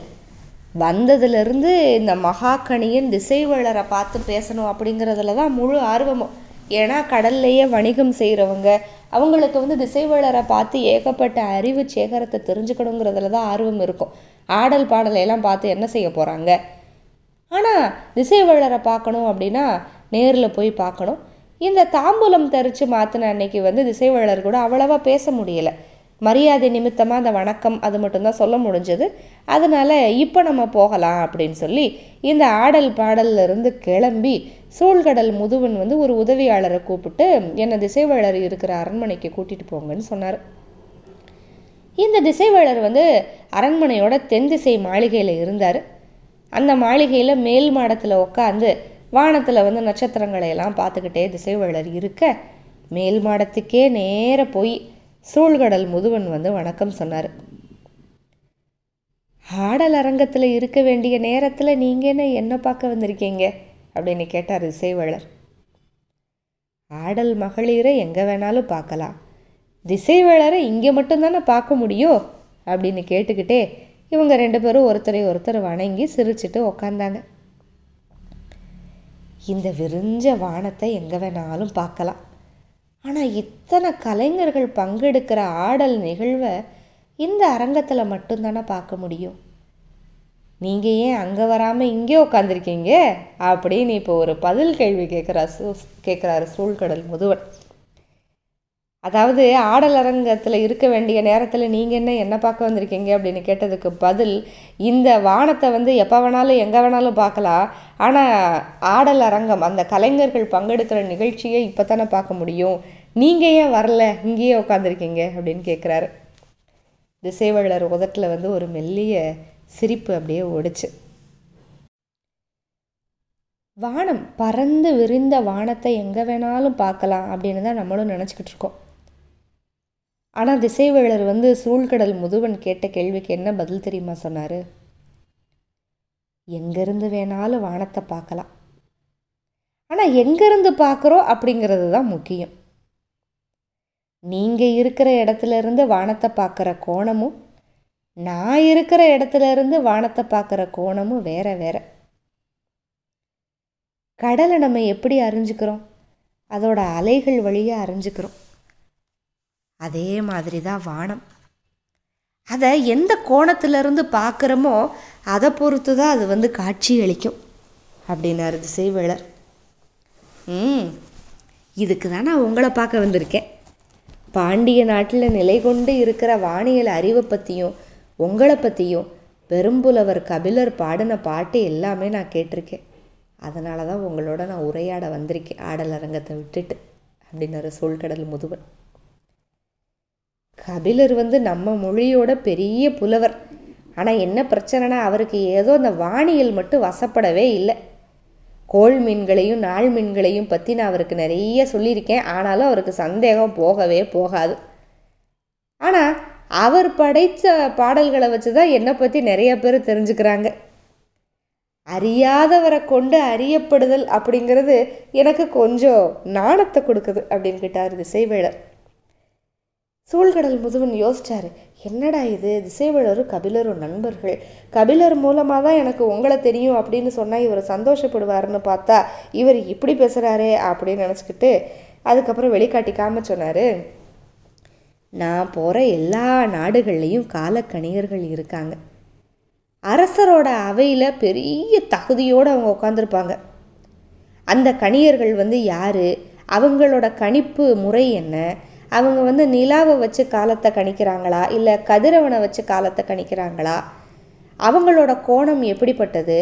வந்ததுலேருந்து இந்த மகாக்கணியன் திசைவளரை பார்த்து பேசணும் அப்படிங்கிறதுல தான் முழு ஆர்வமும். ஏன்னா கடல்லையே வணிகம் செய்கிறவங்க, அவங்களுக்கு வந்து திசைவளரை பார்த்து ஏகப்பட்ட அறிவு சேகரத்தை தெரிஞ்சுக்கணுங்கிறதுல தான் ஆர்வம் இருக்கும். ஆடல் பாடலையெல்லாம் பார்த்து என்ன செய்ய போகிறாங்க? ஆனால் திசைவளரை பார்க்கணும் அப்படின்னா நேரில் போய் பார்க்கணும். இந்த தாம்பூலம் தரித்து மாற்றின அன்னைக்கு வந்து திசைவளர் கூட அவ்வளவா பேச முடியலை. மரியாதை நிமித்தமாக அந்த வணக்கம் அது மட்டும்தான் சொல்ல முடிஞ்சது. அதனால் இப்போ நம்ம போகலாம் அப்படின்னு சொல்லி இந்த ஆடல் பாடல்லிருந்து கிளம்பி சூழ்கடல் முதுவன் வந்து ஒரு உதவியாளரை கூப்பிட்டு என்னை திசைவளர் இருக்கிற அரண்மனைக்கு கூட்டிகிட்டு போங்கன்னு சொன்னார். இந்த திசைவளர் வந்து அரண்மனையோட தென் திசை மாளிகையில் இருந்தார். அந்த மாளிகையில் மேல் மாடத்தில் உட்காந்து வானத்தில் வந்து நட்சத்திரங்களையெல்லாம் பார்த்துக்கிட்டே திசைவளர் இருக்க, மேல் மாடத்துக்கே நேர போய் சூழ்கடல் முதுவன் வந்து வணக்கம் சொன்னார். ஆடல் அரங்கத்தில் இருக்க வேண்டிய நேரத்தில் நீங்கள் என்ன பார்க்க வந்திருக்கீங்க அப்படின்னு கேட்டார் திசைவளர். ஆடல் மகளிரை எங்கே வேணாலும் பார்க்கலாம், திசைவளரை இங்கே மட்டும்தானே பார்க்க முடியும் அப்படின்னு கேட்டுக்கிட்டே இவங்க 2 பேரும் ஒருத்தரை ஒருத்தர் வணங்கி சிரிச்சுட்டு உக்காந்தாங்க. இந்த விரிஞ்ச வானத்தை எங்கே வேணாலும் பார்க்கலாம், ஆனால் இத்தனை கலைஞர்கள் பங்கெடுக்கிற ஆடல் நிகழ்வை இந்த அரங்கத்தில் மட்டும்தானே பார்க்க முடியும், நீங்கள் ஏன் அங்கே வராமல் இங்கே உட்காந்துருக்கீங்க அப்படின்னு இப்போ ஒரு பதில் கேள்வி கேட்குறாரு சூழ்கடல் முதுவன். அதாவது ஆடல் அரங்கத்தில் இருக்க வேண்டிய நேரத்தில் நீங்கள் என்ன பார்க்க வந்திருக்கீங்க அப்படின்னு கேட்டதுக்கு பதில், இந்த வானத்தை வந்து எப்போ வேணாலும் எங்கே வேணாலும் பார்க்கலாம், ஆனால் ஆடல் அரங்கம் அந்த கலைஞர்கள் பங்கெடுக்கிற நிகழ்ச்சியை இப்போ தானே பார்க்க முடியும், நீங்கள் ஏன் வரல இங்கேயே உட்காந்துருக்கீங்க அப்படின்னு கேட்குறாரு. திசைவளர் உதட்டில் வந்து ஒரு மெல்லிய சிரிப்பு அப்படியே ஓடிச்சு. வானம், பறந்து விரிந்த வானத்தை எங்கே வேணாலும் பார்க்கலாம் அப்படின்னு தான் நம்மளும் நினச்சிக்கிட்டு இருக்கோம். ஆனால் திசைவேளர் வந்து சூழ்கடல் முதுவன் கேட்ட கேள்விக்கு என்ன பதில் தெரியுமா சொன்னார்? எங்கேருந்து வேணாலும் வானத்தை பார்க்கலாம், ஆனால் எங்கேருந்து பார்க்குறோம் அப்படிங்கிறது தான் முக்கியம். நீங்கள் இருக்கிற இடத்துலேருந்து வானத்தை பார்க்குற கோணமும் நான் இருக்கிற இடத்துலேருந்து வானத்தை பார்க்குற கோணமும் வேற வேற. கடலை நம்ம எப்படி அறிஞ்சுக்கிறோம்? அதோட அலைகள் வழியாக அறிஞ்சுக்கிறோம். அதே மாதிரி தான் வானம், அதை எந்த கோணத்திலிருந்து பார்க்குறோமோ அதை பொறுத்து தான் அது வந்து காட்சி அளிக்கும் அப்படின்னாரு திசைவேளர். இதுக்கு தான் நான் உங்களை பார்க்க வந்திருக்கேன். பாண்டிய நாட்டில் நிலை கொண்டு இருக்கிற வானியல் அறிவை பற்றியும் உங்களை பற்றியும் பெரும்புலவர் கபிலர் பாடின பாட்டு எல்லாமே நான் கேட்டிருக்கேன். அதனால தான் உங்களோட நான் உரையாட வந்திருக்கேன் ஆடல் அரங்கத்தை விட்டுட்டு அப்படின்னாரு சூழ்கடல் முதுவன். கபிலர் வந்து நம்ம மொழியோட பெரிய புலவர். ஆனால் என்ன பிரச்சனைனா அவருக்கு ஏதோ அந்த வானியல் மட்டும் வசப்படவே இல்லை. கோள் மீன்களையும் நாள் மீன்களையும் பற்றி நான் அவருக்கு நிறைய சொல்லியிருக்கேன், ஆனாலும் அவருக்கு சந்தேகம் போகவே போகாது. ஆனால் அவர் படைத்த பாடல்களை வச்சு தான் என்னை பற்றி நிறைய பேர் தெரிஞ்சுக்கிறாங்க. அறியாதவரை கொண்டு அறியப்படுதல் அப்படிங்கிறது எனக்கு கொஞ்சம் நாணத்தை கொடுக்குது அப்படின்னு கேட்டார் திசைவேளர். சூழ்கடல் முதுவன் யோசிச்சாரு, என்னடா இது, திசைவேளரும் கபிலரும் நண்பர்கள், கபிலர் மூலமாக தான் எனக்கு உங்களை தெரியும் அப்படின்னு சொன்னால் இவர் சந்தோஷப்படுவார்னு பார்த்தா இவர் இப்படி பேசுகிறாரே அப்படின்னு நினச்சிக்கிட்டு அதுக்கப்புறம் வெளிக்காட்டிக்காமல் சொன்னார், நான் போகிற எல்லா நாடுகள்லேயும் காலக்கணிகர்கள் இருக்காங்க. அரசரோட அவையில் பெரிய தகுதியோடு அவங்க உட்காந்துருப்பாங்க. அந்த கணியர்கள் யார், அவங்களோட கணிப்பு முறை என்ன, அவங்க நிலாவை வச்சு காலத்தை கணிக்கிறாங்களா இல்லை கதிரவனை வச்சு காலத்தை கணிக்கிறாங்களா, அவங்களோட கோணம் எப்படிப்பட்டது,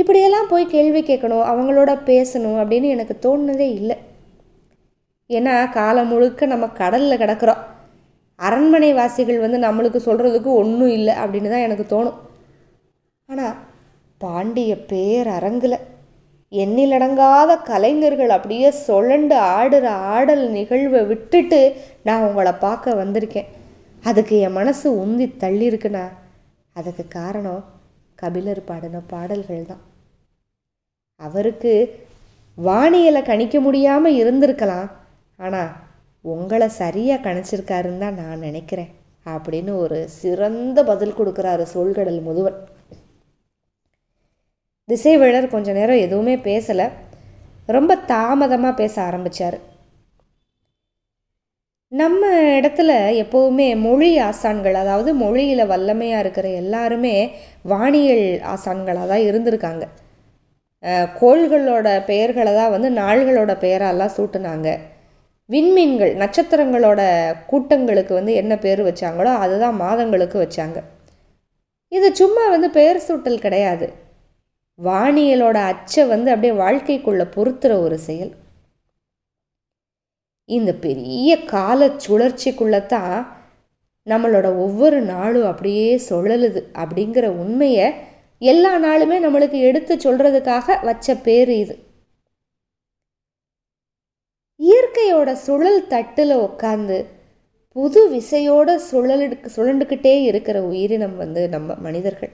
இப்படியெல்லாம் போய் கேள்வி கேட்கணும், அவங்களோட பேசணும் அப்படின்னு எனக்கு தோணுனதே இல்லை. ஏன்னா காலம் முழுக்க நம்ம கடலில் கிடக்கிறோம், அரண்மனை வாசிகள் நம்மளுக்கு சொல்கிறதுக்கு ஒன்றும் இல்லை அப்படின்னு தான் எனக்கு தோணும். ஆனால் பாண்டிய பேரரங்கில் எண்ணிலடங்காத கலைஞர்கள் அப்படியே சொலண்டு ஆடுற ஆடல் நிகழ்வை விட்டுட்டு நான் உங்களை பார்க்க வந்திருக்கேன். அதுக்கு என் மனசு உந்தி தள்ளியிருக்குண்ணா, அதுக்கு காரணம் கபிலர் பாடின பாடல்கள் தான். அவருக்கு வானியலை கணிக்க முடியாமல் இருந்திருக்கலாம், ஆனால் உங்களை சரியாக கணிச்சிருக்காருன்னு தான் நான் நினைக்கிறேன் அப்படின்னு ஒரு சிறந்த பதில் கொடுக்குறாரு சோழ்கடல் முதுவன். திசைவேளர் கொஞ்ச நேரம் எதுவுமே பேசலை, ரொம்ப தாமதமாக பேச ஆரம்பித்தார். நம்ம இடத்துல எப்போவுமே மொழி ஆசான்கள், அதாவது மொழியில் வல்லமையாக இருக்கிற எல்லாருமே வானியல் ஆசான்களாக தான் இருந்திருக்காங்க. கோள்களோட பெயர்களை தான் நாள்களோட பெயரெல்லாம் சூட்டுனாங்க. விண்மீன்கள், நட்சத்திரங்களோட கூட்டங்களுக்கு என்ன பேர் வச்சாங்களோ அதுதான் மாதங்களுக்கு வச்சாங்க. இது சும்மா பெயர் சூட்டல் கிடையாது, வானியலோட அச்சை அப்படியே வாழ்க்கைக்குள்ளே பொறுத்துற ஒரு செயல். இந்த பெரிய கால சுழற்சிக்குள்ளத்தான் நம்மளோட ஒவ்வொரு நாளும் அப்படியே சுழலுது அப்படிங்கிற உண்மையை எல்லா நாளுமே நம்மளுக்கு எடுத்து சொல்கிறதுக்காக வச்ச பேர் இது. இயற்கையோட சுழல் தட்டில் உட்காந்து புது விசையோட சுழண்டுக்கிட்டே இருக்கிற உயிரினம் நம்ம மனிதர்கள்.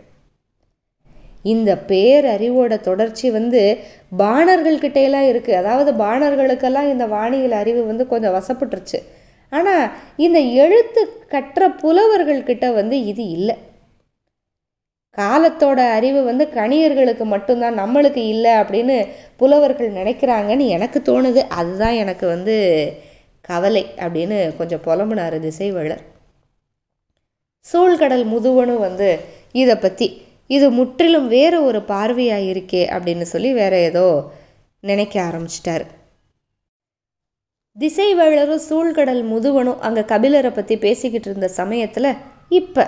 இந்த பேரறிவோட தொடர்ச்சி பாணர்கள்கிட்டேலாம் இருக்குது. அதாவது பாணர்களுக்கெல்லாம் இந்த வானியல் அறிவு கொஞ்சம் வசப்பட்டுருச்சு, ஆனால் இந்த எழுத்து கற்ற புலவர்கள்கிட்ட இது இல்லை. காலத்தோட அறிவு கணியர்களுக்கு மட்டும்தான், நம்மளுக்கு இல்லை அப்படின்னு புலவர்கள் நினைக்கிறாங்கன்னு எனக்கு தோணுது. அதுதான் எனக்கு கவலை அப்படின்னு கொஞ்சம் புலம்புனார் திசைவேளர். சூழ்கடல் முதுவனும் இதை பற்றி இது முற்றிலும் வேறு ஒரு பார்வையாக இருக்கே அப்படின்னு சொல்லி வேற ஏதோ நினைக்க ஆரம்பிச்சிட்டாரு. திசைவேளரும் சூழ்கடல் முதுவனும் அங்கே கபிலரை பற்றி பேசிக்கிட்டு இருந்த சமயத்தில் இப்போ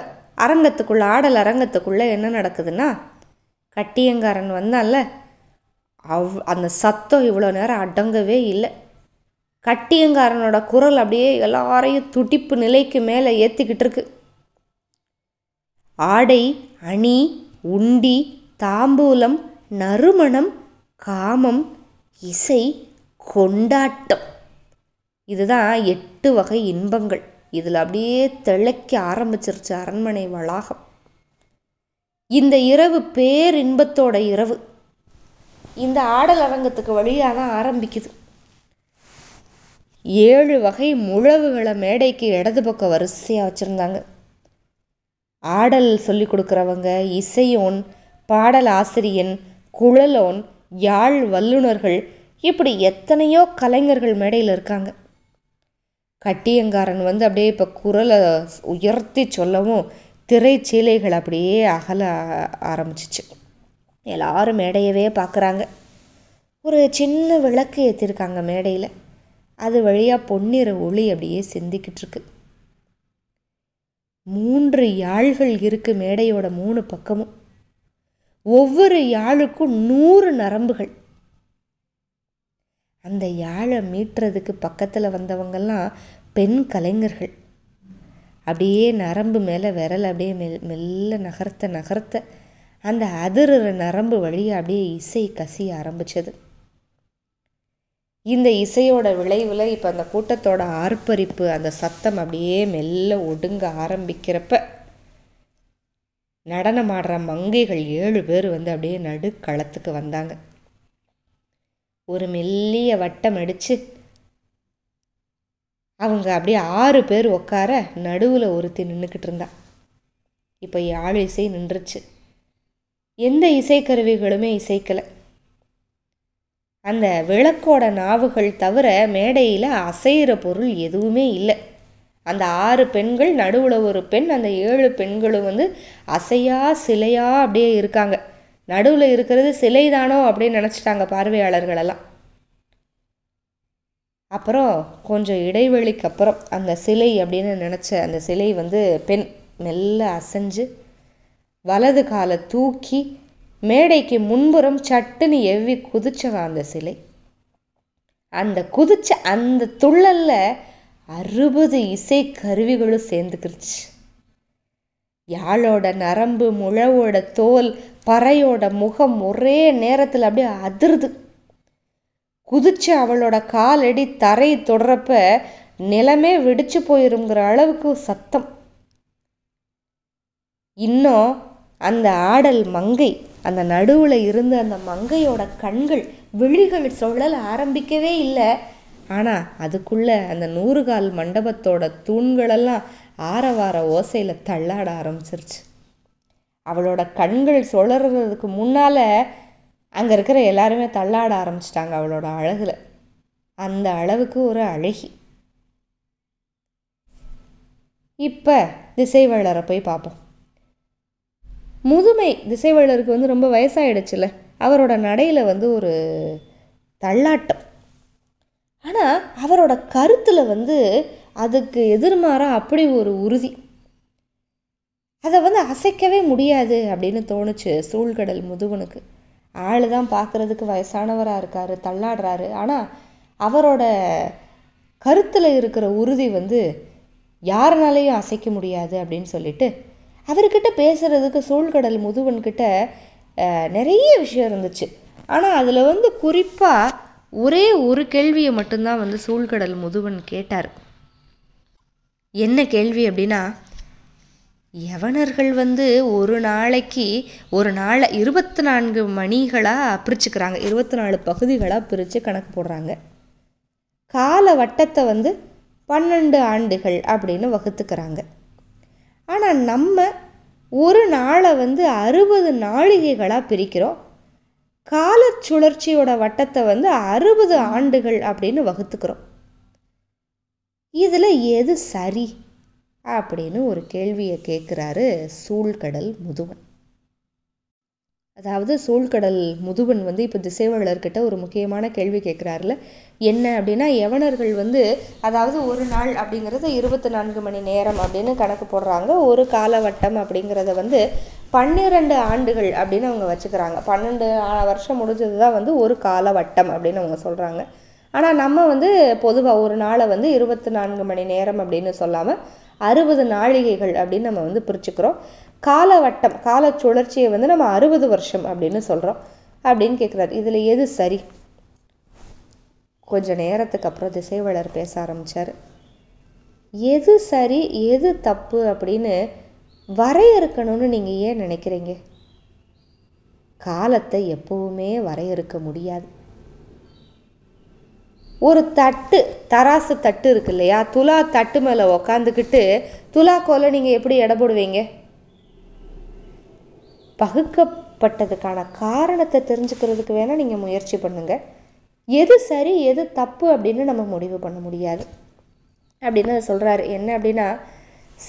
ஆடல் அரங்கத்துக்குள்ளே என்ன நடக்குதுன்னா, கட்டியங்காரன் வந்தான்ல, அந்த சத்தம் இவ்வளோ நேரம் அடங்கவே இல்லை. கட்டியங்காரனோட குரல் அப்படியே எல்லாரையும் துடிப்பு நிலைக்கு மேலே ஏற்றிக்கிட்டு இருக்கு. ஆடை, அணி, உண்டி, தாம்பூலம், நறுமணம், காமம், இசை, கொண்டாட்டம், இதுதான் 8 வகை இன்பங்கள். இதில் அப்படியே திளைக்க ஆரம்பிச்சிருச்சு அரண்மனை வளாகம். இந்த இரவு பேரின்பத்தோட இரவு இந்த ஆடல் அரங்கத்துக்கு வழியாக தான் ஆரம்பிக்குது. 7 வகை முழவுகளை மேடைக்கு இடது பக்கம் வரிசையாக வச்சுருந்தாங்க. ஆடல் சொல்லி கொடுக்குறவங்க, இசையோன், பாடல் ஆசிரியன், குழலோன், யாழ் வல்லுநர்கள், இப்படி எத்தனையோ கலைஞர்கள் மேடையில் இருக்காங்க. கட்டியங்காரன் அப்படியே இப்போ குரலை உயர்த்தி சொல்லவும் திரைச்சீலைகள் அப்படியே அகல ஆரம்பிச்சிச்சு. எல்லாரும் மேடையவே பார்க்குறாங்க. ஒரு சின்ன விளக்கு ஏற்றிருக்காங்க மேடையில், அது வழியாக பொன்னிற ஒளி அப்படியே சிந்திக்கிட்டு இருக்கு. 3 யாழ்கள் இருக்குது மேடையோட 3 பக்கமும். ஒவ்வொரு யாழுக்கும் 100 நரம்புகள். அந்த யாழை மீட்டுறதுக்கு பக்கத்தில் வந்தவங்கெல்லாம் பெண் கலைஞர்கள். அப்படியே நரம்பு மேலே விரல் அப்படியே மெல்ல நகர்த்த நகர்த்த அந்த அதிர்ற நரம்பு வழியாக அப்படியே இசை கசிய ஆரம்பித்தது. இந்த இசையோட விளைவில் இப்போ அந்த கூட்டத்தோட ஆர்ப்பரிப்பு அந்த சத்தம் அப்படியே மெல்ல ஒடுங்க ஆரம்பிக்கிறப்ப நடனமாடுற மங்கைகள் 7 பேர் வந்து அப்படியே நடுக்களத்துக்கு வந்தாங்க. ஒரு மெல்லிய வட்டம் அடித்து அவங்க அப்படியே 6 பேர் உட்கார நடுவில் ஒருத்தி நின்றுக்கிட்டு இருந்தா. இப்போ யாழ் இசை நின்றுச்சு, எந்த இசைக்கருவிகளுமே இசைக்கலை. அந்த விளக்கோட நாவுகள் தவிர மேடையில் அசைகிற பொருள் எதுவுமே இல்லை. அந்த 6 பெண்கள் நடுவில் ஒரு பெண், அந்த 7 பெண்களும் வந்து அசையா சிலையா அப்படியே இருக்காங்க. நடுவில் இருக்கிறது சிலைதானோ அப்படின்னு நினச்சிட்டாங்க பார்வையாளர்களெல்லாம். அப்புறம் கொஞ்சம் இடைவெளிக்கு அப்புறம் அந்த சிலை அப்படின்னு நினச்ச அந்த சிலை வந்து பெண் மெல்ல அசைஞ்சு வலது காலை தூக்கி மேடைக்கு முன்புறம் சட்டுன்னு எவ்வி குதிச்சவா அந்த சிலை. அந்த குதிச்ச அந்த துள்ளல்ல 60 இசை கருவிகளும் சேர்ந்துக்கிருச்சு. யாழோட நரம்பு, முழவோட தோல், பறையோட முகம் ஒரே நேரத்தில் அப்படியே அதிர்து. குதிச்சு அவளோட காலடி தரை தொடரப்ப நிலமே வெடிச்சு போயிருங்கிற அளவுக்கு சத்தம். இன்னும் அந்த ஆடல் மங்கை, அந்த நடுவில் இருந்த அந்த மங்கையோட கண்கள் விழிகள் சொல்லல ஆரம்பிக்கவே இல்லை. ஆனால் அதுக்குள்ளே அந்த 100 கால் மண்டபத்தோட தூண்களெல்லாம் ஆரவார ஓசையில் தள்ளாட ஆரம்பிச்சிருச்சு. அவளோட கண்கள் சுழறதுக்கு முன்னால் அங்கே இருக்கிற எல்லாருமே தள்ளாட ஆரம்பிச்சிட்டாங்க அவளோட அழகில். அந்த அளவுக்கு ஒரு அழகி. இப்போ திசைவேளரை போய் பார்ப்போம். முதுமை திசைவேளருக்கு வந்து ரொம்ப வயசாகிடுச்சுல, அவரோட நடையில் வந்து ஒரு தள்ளாட்டம். ஆனால் அவரோட கருத்தில் வந்து அதுக்கு எதிர்மாறாக அப்படி ஒரு உறுதி. அதை வந்து அசைக்கவே முடியாது அப்படின்னு தோணுச்சு சூழ்கடல் முதுவனுக்கு. ஆள் தான் பார்க்குறதுக்கு வயசானவராக இருக்கார், தள்ளாடுறாரு, ஆனால் அவரோட கருத்தில் இருக்கிற உறுதி வந்து யாருனாலையும் அசைக்க முடியாது அப்படின்னு சொல்லிட்டு அவர்கிட்ட பேசுகிறதுக்கு சூழ்கடல் முதுவன்கிட்ட நிறைய விஷயம் இருந்துச்சு. ஆனால் அதில் வந்து குறிப்பாக ஒரே ஒரு கேள்வியை மட்டும்தான் வந்து சூழ்கடல் முதுவன் கேட்டார். என்ன கேள்வி அப்படின்னா, யவனர்கள் வந்து ஒரு நாளைக்கு ஒரு நாளை 24 மணிகளாக பிரிச்சுக்கிறாங்க, 24 பகுதிகளாக பிரித்து கணக்கு போடுறாங்க. கால வட்டத்தை வந்து 12 ஆண்டுகள் அப்படின்னு வகுத்துக்கிறாங்க. ஆனால் நம்ம ஒரு நாளை வந்து 60 நாளிகைகளாக பிரிக்கிறோம். கால சுழற்சியோட வட்டத்தை வந்து 60 ஆண்டுகள் அப்படின்னு வகுத்துக்கிறோம். இதில் எது சரி அப்படின்னு ஒரு கேள்வியை கேட்குறாரு சூழ்கடல் முதுவன். அதாவது சூழ்கடல் முதுவன் வந்து இப்போ திசைவேளர்கிட்ட ஒரு முக்கியமான கேள்வி கேட்குறாருல. என்ன அப்படின்னா, யவனர்கள் வந்து அதாவது ஒரு நாள் அப்படிங்கிறது 24 மணி நேரம் அப்படின்னு கணக்கு போடுறாங்க. ஒரு காலவட்டம் அப்படிங்கிறத வந்து 12 ஆண்டுகள் அப்படின்னு அவங்க வச்சுக்கிறாங்க. 12 வருஷம் முடிஞ்சது தான் வந்து ஒரு காலவட்டம் அப்படின்னு அவங்க சொல்கிறாங்க. ஆனால் நம்ம வந்து பொதுவாக ஒரு நாளை வந்து 24 மணி நேரம் அப்படின்னு சொல்லாமல் 60 நாளிகைகள் அப்படின்னு நம்ம வந்து பிரிச்சுக்கிறோம். காலவட்டம், கால சுழற்சியை வந்து நம்ம 60 வருஷம் அப்படின்னு சொல்கிறோம் அப்படின்னு கேட்குறாரு. இதில் எது சரி? கொஞ்சம் நேரத்துக்கு அப்புறம் திசைவேளர் பேச ஆரம்பித்தார். எது சரி எது தப்பு அப்படின்னு வரையறுக்கணும்னு நீங்கள் ஏன் நினைக்கிறீங்க? காலத்தை எப்பவுமே வரையறுக்க முடியாது. ஒரு தட்டு, தராசு தட்டு இருக்கு இல்லையா, துலா தட்டு மேலே உக்காந்துக்கிட்டு துலா கோலை நீங்கள் எப்படி எடை போடுவீங்க? பகுக்கப்பட்டதுக்கான காரணத்தை தெரிஞ்சுக்கிறதுக்கு வேணால் நீங்கள் முயற்சி பண்ணுங்கள். எது சரி எது தப்பு அப்படின்னு நம்ம முடிவு பண்ண முடியாது அப்படின்னு அதை சொல்கிறாரு. என்ன அப்படின்னா,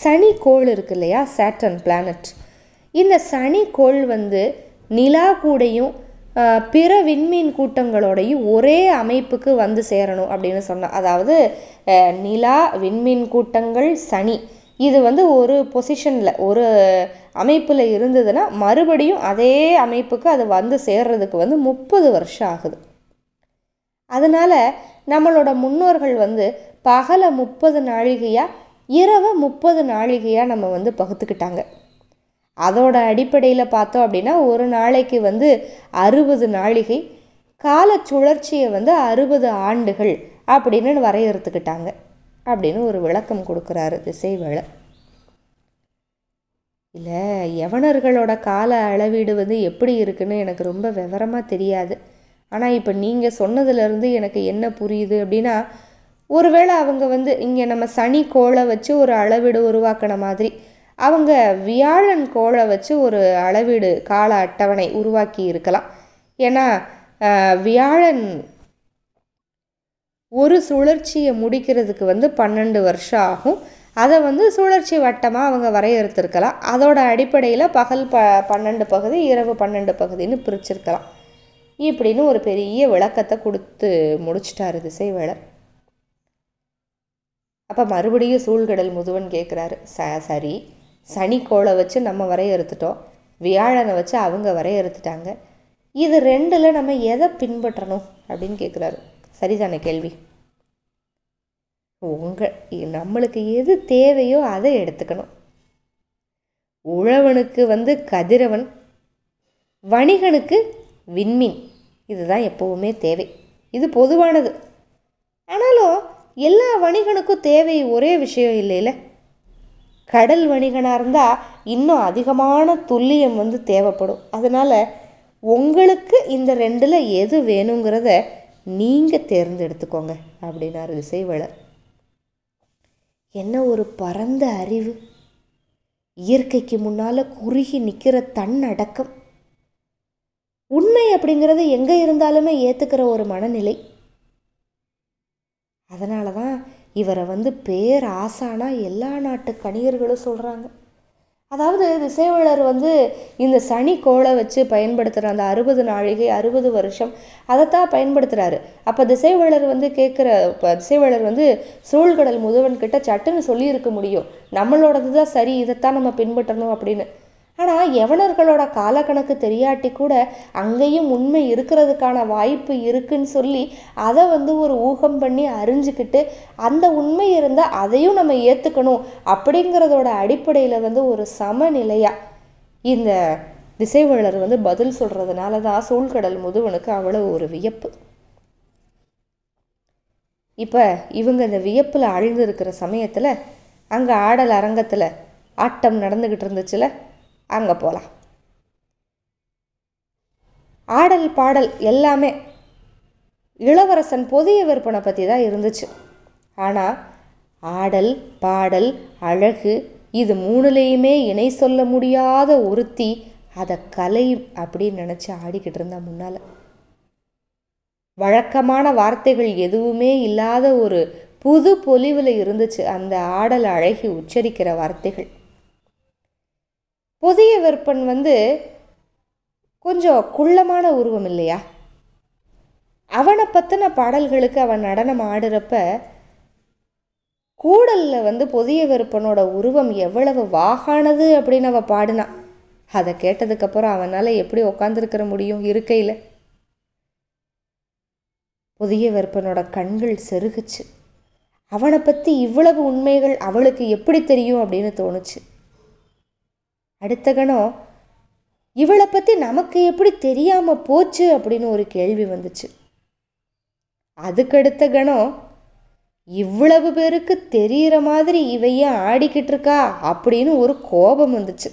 சனி கோள் இருக்கு இல்லையா, சேட்டர்ன் பிளானட். இந்த சனி கோள் வந்து நிலா கூடையும் பிற விண்மீன் கூட்டங்களோடையும் ஒரே அமைப்புக்கு வந்து சேரணும் அப்படின்னு சொன்னான். அதாவது நிலா, விண்மீன் கூட்டங்கள், சனி இது வந்து ஒரு பொசிஷனில் ஒரு அமைப்பில் இருந்ததுன்னா மறுபடியும் அதே அமைப்புக்கு அது வந்து சேர்றதுக்கு வந்து 30 வருஷம் ஆகுது. அதனால் நம்மளோட முன்னோர்கள் வந்து பகலை 30 நாழிகையாக இரவு 30 நாழிகையாக நம்ம பகுத்துக்கிட்டாங்க. அதோட அடிப்படையில் பார்த்தோம் அப்படின்னா ஒரு நாளைக்கு 60 நாழிகை, கால சுழற்சியை 60 ஆண்டுகள் அப்படின்னு வரையறுத்துக்கிட்டாங்க அப்படின்னு ஒரு விளக்கம் கொடுக்குறாரு திசைவேளர். இல்லை, யவனர்களோட கால அளவீடு எப்படி இருக்குன்னு எனக்கு ரொம்ப விவரமாக தெரியாது. ஆனால் இப்போ நீங்கள் சொன்னதுலேருந்து எனக்கு என்ன புரியுது அப்படின்னா, ஒருவேளை அவங்க இங்கே நம்ம சனி கோளை வச்சு ஒரு அளவீடு உருவாக்கின மாதிரி அவங்க வியாழன் கோளை வச்சு ஒரு அளவீடு கால அட்டவணை உருவாக்கி இருக்கலாம். ஏன்னா வியாழன் ஒரு சுழற்சியை முடிக்கிறதுக்கு 12 வருஷம் ஆகும். அதை சுழற்சி வட்டமாக அவங்க வரையறுத்துருக்கலாம். அதோட அடிப்படையில் பகல் 12 பகுதி, இரவு 12 பகுதின்னு பிரிச்சிருக்கலாம். இப்படின்னு ஒரு பெரிய விளக்கத்தை கொடுத்து முடிச்சிட்டாரு திசைவேளர். அப்போ மறுபடியும் சூழ்கடல் முதுவன் கேட்குறாரு, சரி சனிக்கோளை வச்சு நம்ம வரையறுத்துட்டோம், வியாழனை வச்சு அவங்க வரையறுத்துட்டாங்க, இது ரெண்டில் நம்ம எதை பின்பற்றணும் அப்படின்னு கேட்குறாரு. சரிதான கேள்வி. நம்மளுக்கு எது தேவையோ அதை எடுத்துக்கணும். உழவனுக்கு கதிரவன், வணிகனுக்கு விண்மீன், இதுதான் எப்போவுமே தேவை. இது பொதுவானது. ஆனாலும் எல்லா வணிகனுக்கும் தேவை ஒரே விஷயம் இல்லைல்ல. கடல் வணிகனாக இருந்தால் இன்னும் அதிகமான துல்லியம் தேவைப்படும். அதனால் உங்களுக்கு இந்த ரெண்டில் எது வேணுங்கிறத நீங்கள் தேர்ந்தெடுத்துக்கோங்க அப்படின்னாரு திசைவேளர். என்ன ஒரு பரந்த அறிவு, இயற்கைக்கு முன்னால் குறுகி நிற்கிற தன்னடக்கம், உண்மை அப்படிங்கிறது எங்கே இருந்தாலுமே ஏற்றுக்கிற ஒரு மனநிலை. அதனால தான் இவரை பேராசானா எல்லா நாட்டு கணிகர்களும் சொல்கிறாங்க. அதாவது திசைவேளர் இந்த சனி கோளை வச்சு பயன்படுத்துகிற அந்த 60 நாழிகை, 60 வருஷம் அதைத்தான் பயன்படுத்துகிறாரு. அப்போ திசைவேளர் திசைவேளர் சூழ்கடல் முதுவன்கிட்ட சட்டுன்னு சொல்லியிருக்க முடியும், நம்மளோடது தான் சரி, இதைத்தான் நம்ம பின்பற்றணும் அப்படின்னு. ஆனால் யவனர்களோட காலக்கணக்கு தெரியாட்டி கூட அங்கேயும் உண்மை இருக்கிறதுக்கான வாய்ப்பு இருக்குன்னு சொல்லி அதை ஒரு ஊகம் பண்ணி அறிஞ்சிக்கிட்டு அந்த உண்மை இருந்தால் அதையும் நம்ம ஏற்றுக்கணும் அப்படிங்கிறதோட அடிப்படையில் ஒரு சமநிலையாக இந்த திசைவேளர் பதில் சொல்கிறதுனால தான் சூழ்கடல் முதுவனுக்கு அவ்வளோ ஒரு வியப்பு. இப்போ இவங்க இந்த வியப்பில் ஆழ்ந்திருக்கிற சமயத்தில் அங்கே ஆடல் அரங்கத்தில் ஆட்டம் நடந்துக்கிட்டு இருந்துச்சுல, அங்கே போகலாம். ஆடல் பாடல் எல்லாமே இளவரசன் புதிய விற்பனை பற்றி தான் இருந்துச்சு. ஆனால் ஆடல் பாடல் அழகு இது மூணுலேயுமே இணை சொல்ல முடியாத ஒருத்தி அதை கலை அப்படின்னு நினச்சி ஆடிக்கிட்டு இருந்தா. முன்னால் வழக்கமான வார்த்தைகள் எதுவுமே இல்லாத ஒரு புது பொலிவில் இருந்துச்சு அந்த ஆடல் அழகி உச்சரிக்கிற வார்த்தைகள். புதிய விற்பன் கொஞ்சம் குள்ளமான உருவம் இல்லையா, அவனை பற்றின பாடல்களுக்கு அவன் நடனம் ஆடுறப்ப கூடலில் புதிய விற்பனோட உருவம் எவ்வளவு வாகானது அப்படின்னு அவள் பாடினான். அதை கேட்டதுக்கப்புறம் அவனால் எப்படி உக்காந்துருக்கிற முடியும் இருக்கையில்? புதிய விற்பனோட கண்கள் செருகுச்சு. அவனை பற்றி இவ்வளவு உண்மைகள் அவளுக்கு எப்படி தெரியும் அப்படின்னு தோணுச்சு. அடுத்த கணம் இவளை பற்றி நமக்கு எப்படி தெரியாமல் போச்சு அப்படின்னு ஒரு கேள்வி வந்துச்சு. அதுக்கடுத்த கணம் இவ்வளவு பேருக்கு தெரிகிற மாதிரி இவ ஏன் ஆடிக்கிட்டு இருக்கா அப்படின்னு ஒரு கோபம் வந்துச்சு.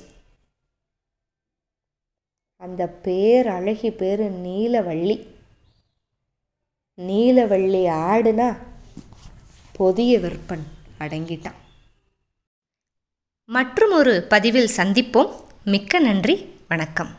அந்த பேரழகி பேர் நீலவள்ளி. நீலவள்ளி ஆடுனா புதிய விற்பன் அடங்கிட்டான். மற்றும் ஒரு பதிவில் சந்திப்போம். மிக்க நன்றி, வணக்கம்.